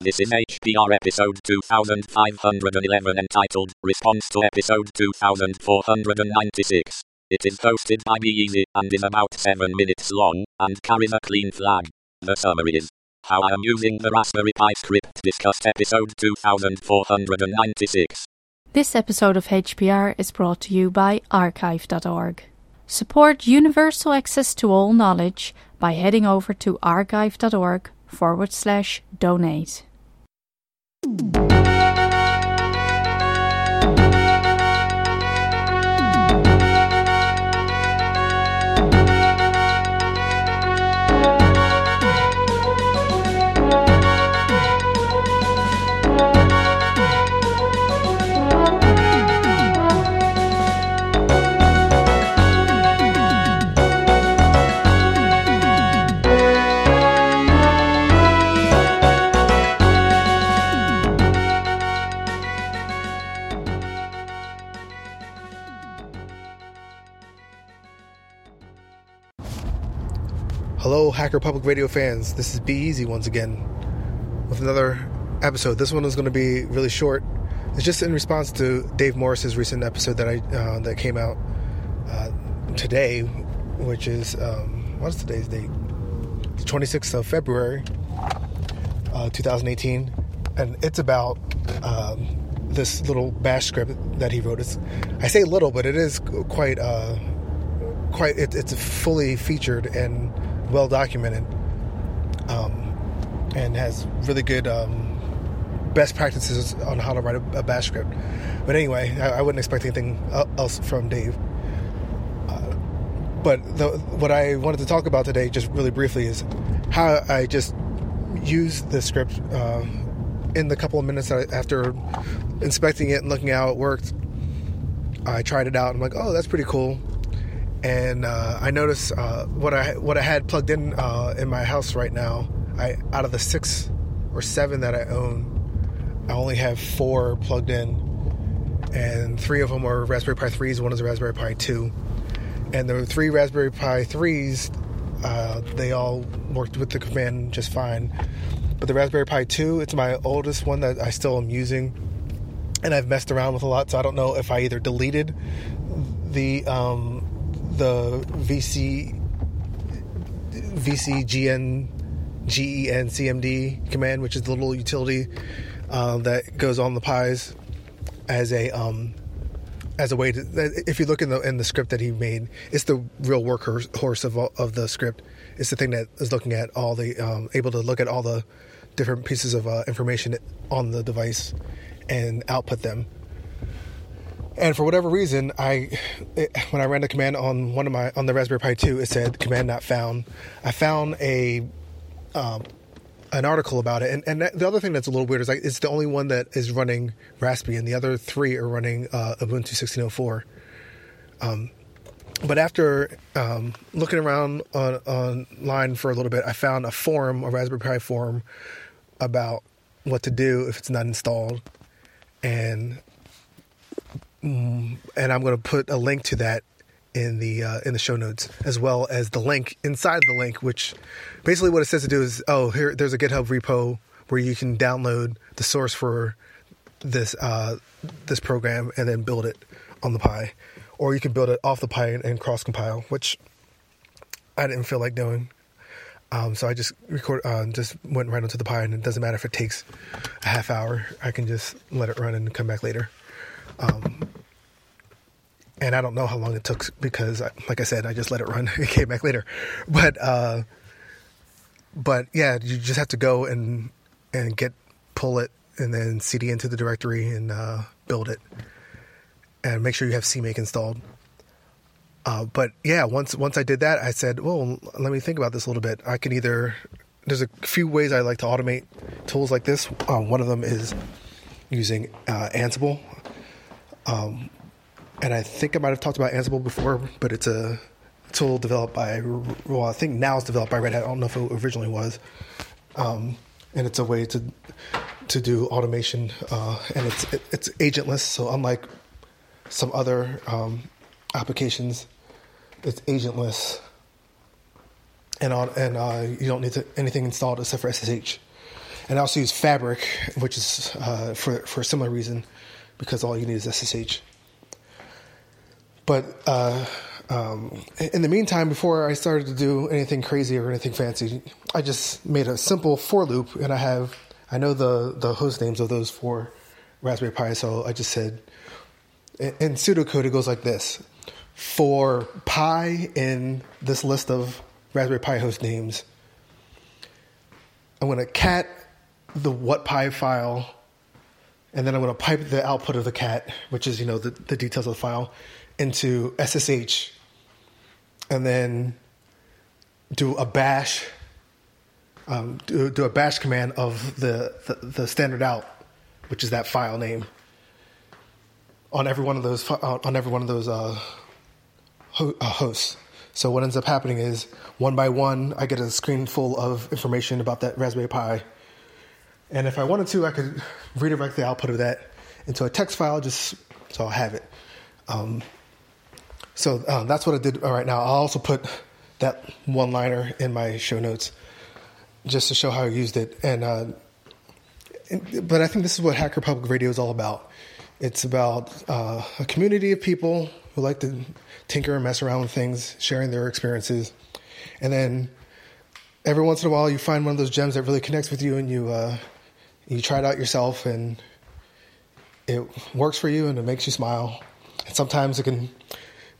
This is HPR episode 2511 entitled, Response to episode 2496. It is hosted by BeEasy and is about 7 minutes long, and carries a clean flag. The summary is, how I am using the Raspberry Pi script discussed episode 2496. This episode of HPR is brought to you by archive.org. Support universal access to all knowledge by heading over to archive.org/donate. Hello, Hacker Public Radio fans. This is BeEasy once again with another episode. This one is going to be really short. It's just in response to Dave Morris's recent episode that that came out today, which is what is today's date? The 26th of February, 2018, and it's about this little bash script that he wrote. I say little, but it is quite it's fully featured and well documented, and has really good best practices on how to write a bash script. But anyway, I wouldn't expect anything else from Dave. But what I wanted to talk about today, just really briefly, is how I just use the script in the couple of minutes after inspecting it and looking at how it worked. I tried it out. I'm like, oh, that's pretty cool. And I noticed what I had plugged in my house right now. Out of the 6 or 7 that I own, I only have 4 plugged in, and 3 of them are Raspberry Pi 3s. One is a Raspberry Pi 2, and the 3 Raspberry Pi 3s, they all worked with the command just fine. But the Raspberry Pi 2, it's my oldest one that I still am using, and I've messed around with a lot. So I don't know if I either deleted the vcgencmd command, which is the little utility that goes on the Pis as a way to. If you look in the script that he made, it's the real workhorse of the script. It's the thing that is looking at all the able to look at all the different pieces of information on the device and output them. And for whatever reason, when I ran the command on on the Raspberry Pi 2, it said command not found. I found an article about it, and the other thing that's a little weird is it's the only one that is running Raspbian. The other 3 are running Ubuntu 16.04. But after looking around online for a little bit, I found a Raspberry Pi forum about what to do if it's not installed, and I'm going to put a link to that in the show notes, as well as the link inside the link, which basically what it says to do is, there's a GitHub repo where you can download the source for this program and then build it on the Pi, or you can build it off the Pi and cross compile, which I didn't feel like doing. So I just went right onto the Pi, and it doesn't matter if it takes a half hour. I can just let it run and come back later. And I don't know how long it took because, like I said, I just let it run. It came back later. But yeah, you just have to go and pull it and then cd into the directory and build it. And make sure you have CMake installed. But yeah, once I did that, I said, well, let me think about this a little bit. I can there's a few ways I like to automate tools like this. One of them is using Ansible. And I think I might have talked about Ansible before, but it's a tool developed I think now it's developed by Red Hat. I don't know if it originally was. And it's a way to do automation, and it's agentless. So unlike some other applications, it's agentless, and you don't need anything installed except for SSH. And I also use Fabric, which is for a similar reason, because all you need is SSH. But in the meantime, before I started to do anything crazy or anything fancy, I just made a simple for loop, and I know the host names of those four Raspberry Pi, so I just said, in pseudocode it goes like this: for Pi in this list of Raspberry Pi host names, I'm going to cat the what Pi file, and then I'm going to pipe the output of the cat, which is, you know, the details of the file, into SSH, and then do a bash, do a bash command of the standard out, which is that file name, on every one of those hosts. So what ends up happening is, one by one, I get a screen full of information about that Raspberry Pi. And if I wanted to, I could redirect the output of that into a text file, just so I'll have it. So that's what I did right now. I'll also put that one-liner in my show notes just to show how I used it. But I think this is what Hacker Public Radio is all about. It's about a community of people who like to tinker and mess around with things, sharing their experiences. And then every once in a while you find one of those gems that really connects with you, and you try it out yourself, and it works for you and it makes you smile. And sometimes it can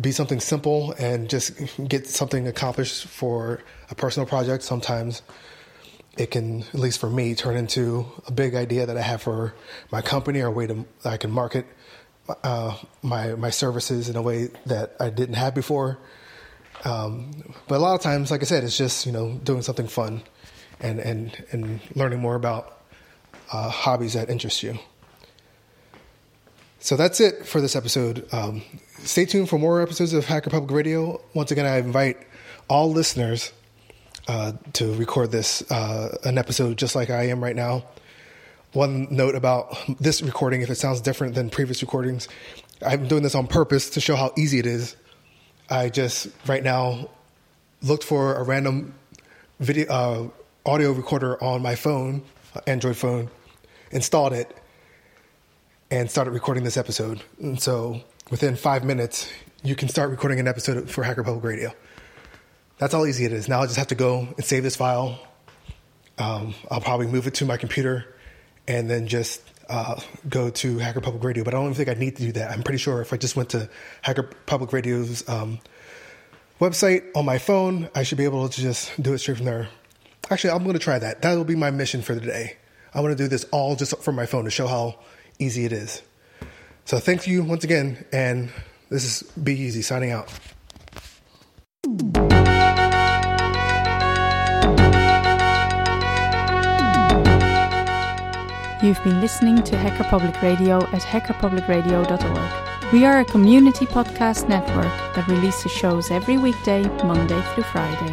be something simple and just get something accomplished for a personal project. Sometimes it can, at least for me, turn into a big idea that I have for my company, or a way that I can market my services in a way that I didn't have before. But a lot of times, like I said, it's just, you know, doing something fun and learning more about hobbies that interest you. So that's it for this episode. Stay tuned for more episodes of Hacker Public Radio. Once again, I invite all listeners to record this, an episode just like I am right now. One note about this recording, if it sounds different than previous recordings, I'm doing this on purpose to show how easy it is. I just, right now, looked for a random video audio recorder on my phone, Android phone, installed it, and started recording this episode. And so within 5 minutes, you can start recording an episode for Hacker Public Radio. That's how easy it is. Now I just have to go and save this file. I'll probably move it to my computer and then just go to Hacker Public Radio. But I don't even think I need to do that. I'm pretty sure if I just went to Hacker Public Radio's website on my phone, I should be able to just do it straight from there. Actually, I'm going to try that. That'll be my mission for the day. I want to do this all just from my phone to show how easy it is. So thank you once again. And this is BeEasy signing out. You've been listening to Hacker Public Radio at HackerPublicRadio.org. We are a community podcast network that releases shows every weekday, Monday through Friday.